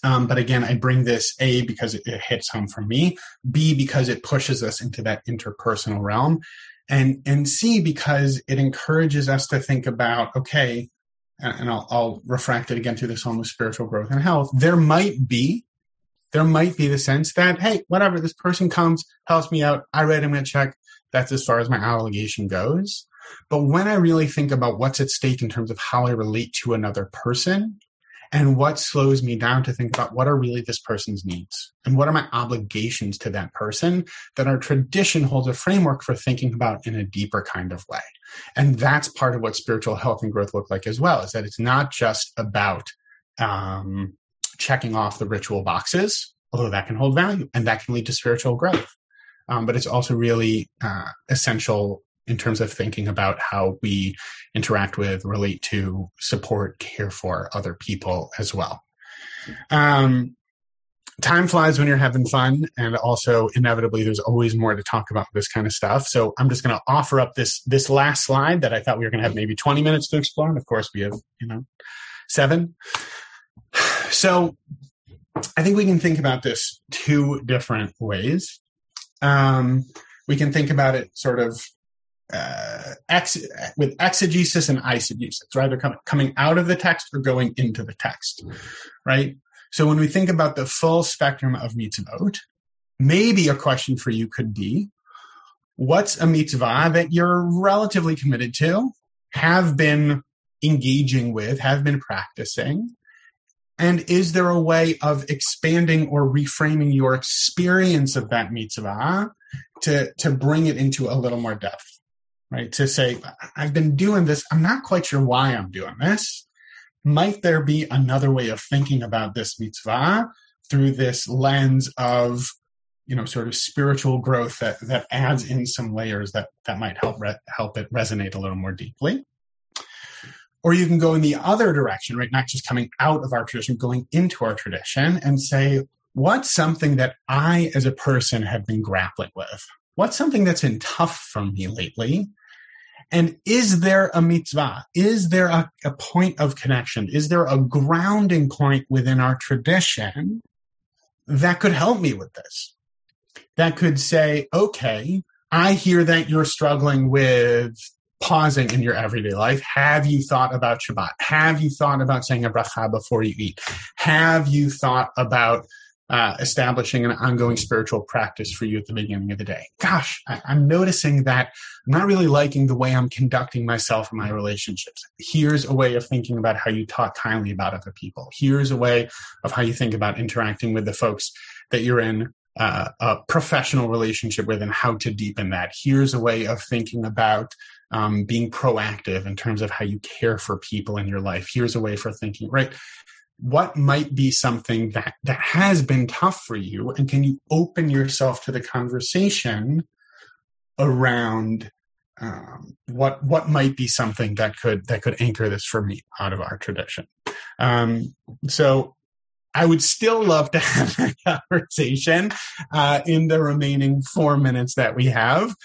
But again, I bring this, A, because it hits home for me, B, because it pushes us into that interpersonal realm, and C, because it encourages us to think about, okay, and I'll refract it again through this home of spiritual growth and health, there might be the sense that, hey, whatever, this person comes, helps me out, I write him a check, that's as far as my obligation goes. But when I really think about what's at stake in terms of how I relate to another person, and what slows me down to think about what are really this person's needs and what are my obligations to that person, that our tradition holds a framework for thinking about in a deeper kind of way. And that's part of what spiritual health and growth look like as well, is that it's not just about checking off the ritual boxes, although that can hold value and that can lead to spiritual growth. But it's also really essential in terms of thinking about how we interact with, relate to, support, care for other people as well. Time flies when you're having fun, and also inevitably there's always more to talk about this kind of stuff. So I'm just going to offer up this last slide that I thought we were going to have maybe 20 minutes to explore, and of course we have 7. So I think we can think about this two different ways. We can think about it sort of with exegesis and eisegesis, right? They're coming out of the text or going into the text, right? So when we think about the full spectrum of mitzvot, maybe a question for you could be, what's a mitzvah that you're relatively committed to, have been engaging with, have been practicing, and is there a way of expanding or reframing your experience of that mitzvah to bring it into a little more depth? Right, to say, I've been doing this, I'm not quite sure why I'm doing this. Might there be another way of thinking about this mitzvah through this lens of, sort of spiritual growth that adds in some layers that might help it resonate a little more deeply? Or you can go in the other direction, right? Not just coming out of our tradition, going into our tradition and say, what's something that I as a person have been grappling with? What's something that's been tough for me lately? And is there a mitzvah? Is there a point of connection? Is there a grounding point within our tradition that could help me with this? That could say, okay, I hear that you're struggling with pausing in your everyday life. Have you thought about Shabbat? Have you thought about saying a bracha before you eat? Have you thought about establishing an ongoing spiritual practice for you at the beginning of the day? Gosh, I'm noticing that I'm not really liking the way I'm conducting myself in my relationships. Here's a way of thinking about how you talk kindly about other people. Here's a way of how you think about interacting with the folks that you're in a professional relationship with and how to deepen that. Here's a way of thinking about being proactive in terms of how you care for people in your life. Here's a way for thinking, right? What might be something that has been tough for you, and can you open yourself to the conversation around what might be something that could anchor this for me out of our tradition? So I would still love to have that conversation in the remaining 4 minutes that we have.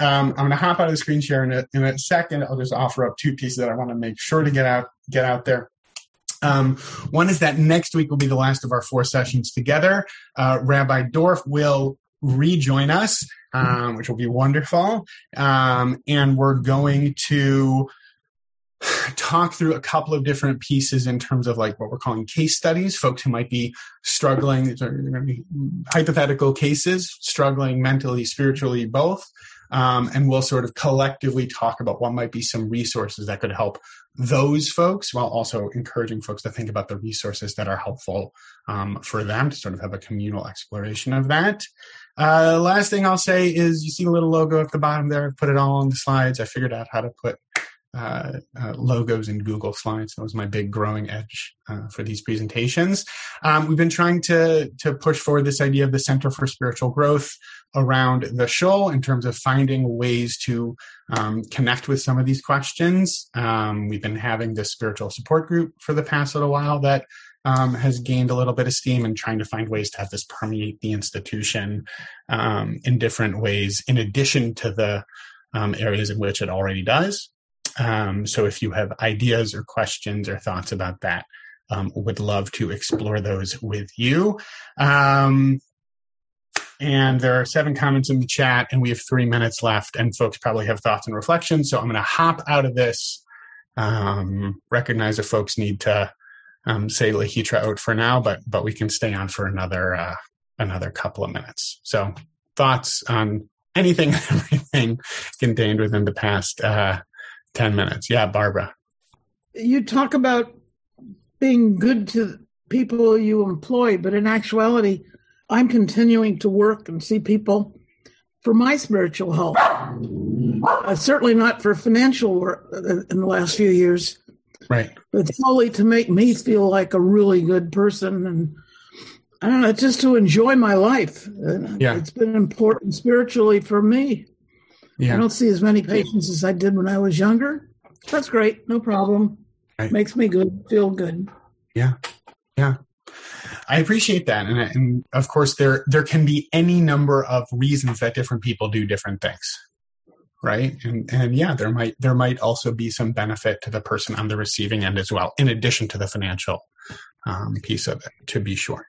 I'm going to hop out of the screen share in a second. I'll just offer up two pieces that I want to make sure to get out there. One is that next week will be the last of our 4 sessions together. Rabbi Dorf will rejoin us, which will be wonderful. And we're going to talk through a couple of different pieces in terms of like what we're calling case studies, folks who might be struggling. These are going to be hypothetical cases, struggling mentally, spiritually, both. And we'll sort of collectively talk about what might be some resources that could help those folks, while also encouraging folks to think about the resources that are helpful for them, to sort of have a communal exploration of that. Last thing I'll say is, you see the little logo at the bottom there. I put it all on the slides. I figured out how to put logos in Google Slides. That was my big growing edge for these presentations. We've been trying to push forward this idea of the Center for Spiritual Growth around the shul in terms of finding ways to connect with some of these questions. We've been having this spiritual support group for the past little while that has gained a little bit of steam, and trying to find ways to have this permeate the institution in different ways, in addition to the areas in which it already does. So if you have ideas or questions or thoughts about that, would love to explore those with you. And there are 7 comments in the chat, and we have 3 minutes left, and folks probably have thoughts and reflections. So I'm going to hop out of this, recognize if folks need to say Lahitra out for now, but we can stay on for another couple of minutes. So thoughts on anything and everything contained within the past 10 minutes. Yeah, Barbara. You talk about being good to people you employ, but in actuality, I'm continuing to work and see people for my spiritual help. Certainly not for financial work in the last few years. Right. But solely to make me feel like a really good person. And I don't know, just to enjoy my life. Yeah. It's been important spiritually for me. Yeah. I don't see as many patients as I did when I was younger. That's great. No problem. Right. Makes me good. Feel good. Yeah. Yeah. I appreciate that. And of course, there can be any number of reasons that different people do different things. Right. And yeah, there might also be some benefit to the person on the receiving end as well, in addition to the financial piece of it, to be sure.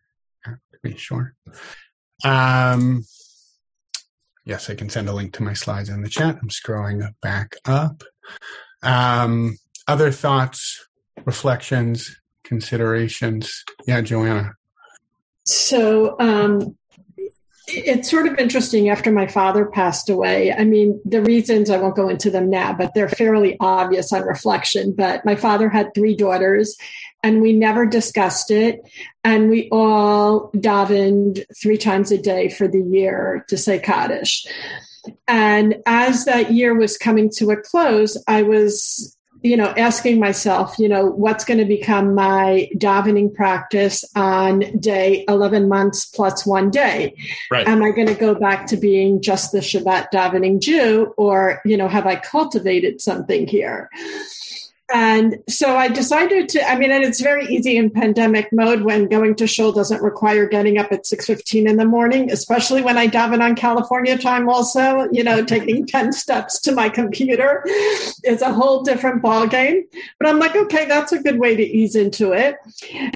Yes, I can send a link to my slides in the chat. I'm scrolling back up. Other thoughts, reflections, considerations? Yeah, Joanna. So it's sort of interesting. After my father passed away, I mean, the reasons, I won't go into them now, but they're fairly obvious on reflection. But my father had 3 daughters, and we never discussed it. And we all davened 3 times a day for the year to say Kaddish. And as that year was coming to a close, I was, asking myself, what's going to become my davening practice on day 11 months plus 1 day? Right. Am I going to go back to being just the Shabbat davening Jew, or, have I cultivated something here? And so I decided and it's very easy in pandemic mode when going to shul doesn't require getting up at 6:15 in the morning, especially when I daven on California time also, taking 10 steps to my computer is a whole different ballgame. But I'm like, okay, that's a good way to ease into it.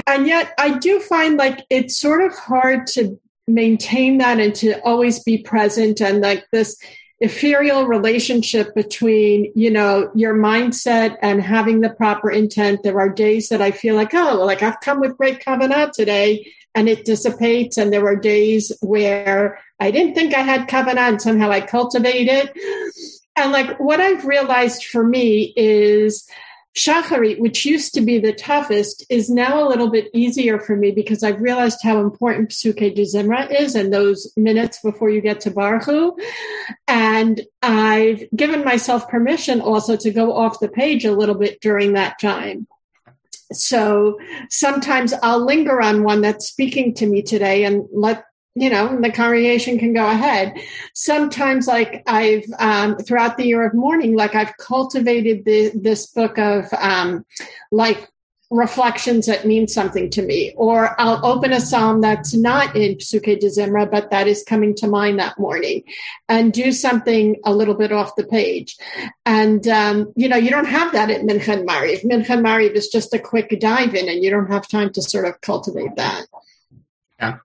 And yet I do find like it's sort of hard to maintain that and to always be present, and like this ethereal relationship between, your mindset and having the proper intent. There are days that I feel like, I've come with great kavanah today, and it dissipates. And there are days where I didn't think I had kavanah, and somehow I cultivate it. And like what I've realized for me is Shacharit, which used to be the toughest, is now a little bit easier for me because I've realized how important Pesukei D'Zimra is and those minutes before you get to Barchu. And I've given myself permission also to go off the page a little bit during that time. So sometimes I'll linger on one that's speaking to me today and let, you know, the congregation can go ahead. Sometimes, like I've, throughout the year of mourning, like I've cultivated this book of, like reflections that mean something to me, or I'll open a psalm that's not in Pesukei D'Zimra, but that is coming to mind that morning and do something a little bit off the page. And, you know, you don't have that at Mincha and Maariv. Mincha and Maariv is just a quick dive in and you don't have time to sort of cultivate that. Yeah.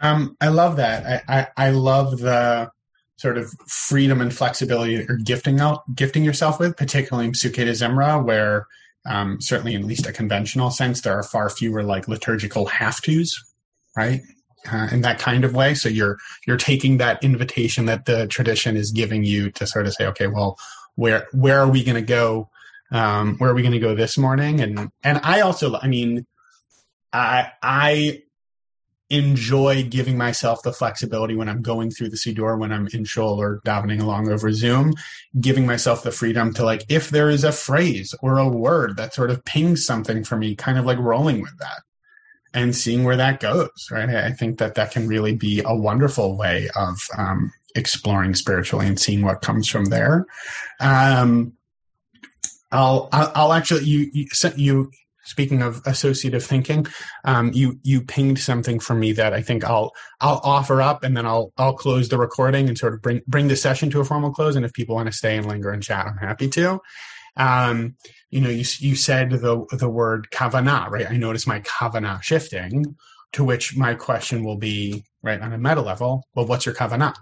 I love that. I love the sort of freedom and flexibility that you're gifting yourself with, particularly in Pesukei D'Zimra, where certainly in at least a conventional sense, there are far fewer like liturgical have-tos, right? In that kind of way. So you're taking that invitation that the tradition is giving you to sort of say, okay, well, where are we going to go? Where are we going to go this morning? And I also, I mean, I enjoy giving myself the flexibility when I'm going through the Siddur, when I'm in shul or davening along over Zoom, giving myself the freedom to, like, if there is a phrase or a word that sort of pings something for me, kind of like rolling with that and seeing where that goes, right? I think that can really be a wonderful way of exploring spiritually and seeing what comes from there. I'll actually, you speaking of associative thinking, you pinged something for me that I think I'll offer up, and then I'll close the recording and sort of bring the session to a formal close. And if people want to stay and linger and chat, I'm happy to. You know, you said the word kavanah, right? I noticed my kavanah shifting, to which my question will be, right, on a meta level, well, what's your kavanah?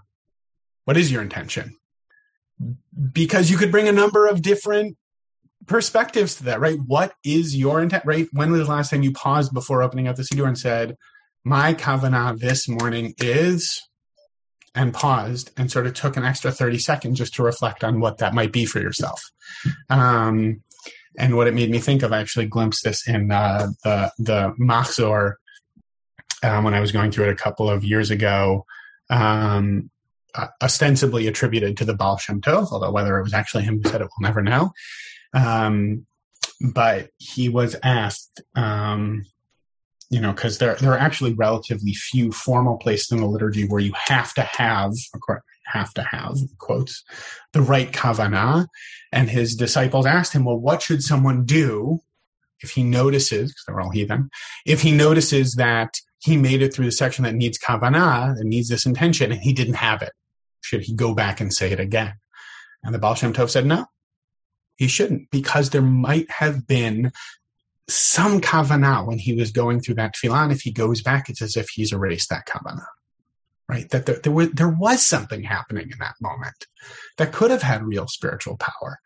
What is your intention? Because you could bring a number of different perspectives to that, right? What is your intent, right? When was the last time you paused before opening up the Siddur and said, my kavanah this morning is, and paused and sort of took an extra 30 seconds just to reflect on what that might be for yourself? And what it made me think of, I actually glimpsed this in the Machzor when I was going through it a couple of years ago, ostensibly attributed to the Baal Shem Tov, although whether it was actually him who said it, we'll never know. But he was asked, you know, because there are actually relatively few formal places in the liturgy where you have to have quotes, the right kavanah. And his disciples asked him, well, what should someone do if he notices, because they're all heathen, if he notices that he made it through the section that needs kavanah, that needs this intention, and he didn't have it? Should he go back and say it again? And the Baal Shem Tov said, no. He shouldn't, because there might have been some kavanah when he was going through that tefillah. And if he goes back, it's as if he's erased that kavanah, right? That there was something happening in that moment that could have had real spiritual power.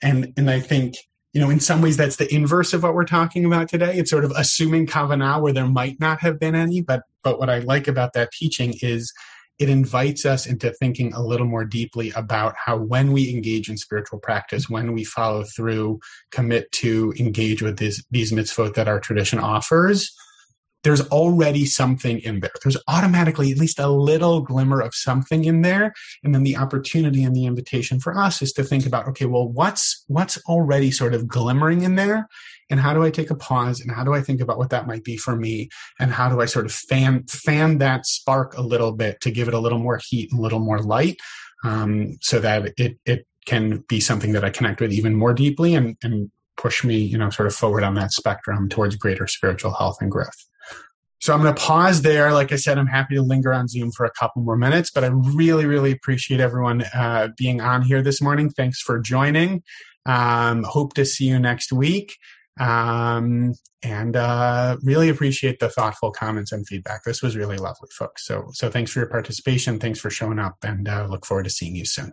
And I think, you know, in some ways that's the inverse of what we're talking about today. It's sort of assuming kavanah where there might not have been any, but what I like about that teaching is it invites us into thinking a little more deeply about how when we engage in spiritual practice, when we follow through, commit to engage with these mitzvot that our tradition offers, there's already something in there. There's automatically at least a little glimmer of something in there. And then the opportunity and the invitation for us is to think about, okay, well, what's already sort of glimmering in there? And how do I take a pause? And how do I think about what that might be for me? And how do I sort of fan that spark a little bit to give it a little more heat and a little more light, so that it can be something that I connect with even more deeply and push me, you know, sort of forward on that spectrum towards greater spiritual health and growth. So I'm going to pause there. Like I said, I'm happy to linger on Zoom for a couple more minutes, but I really, really appreciate everyone being on here this morning. Thanks for joining. Hope to see you next week. And really appreciate the thoughtful comments and feedback. This was really lovely, folks. So thanks for your participation. Thanks for showing up, and look forward to seeing you soon.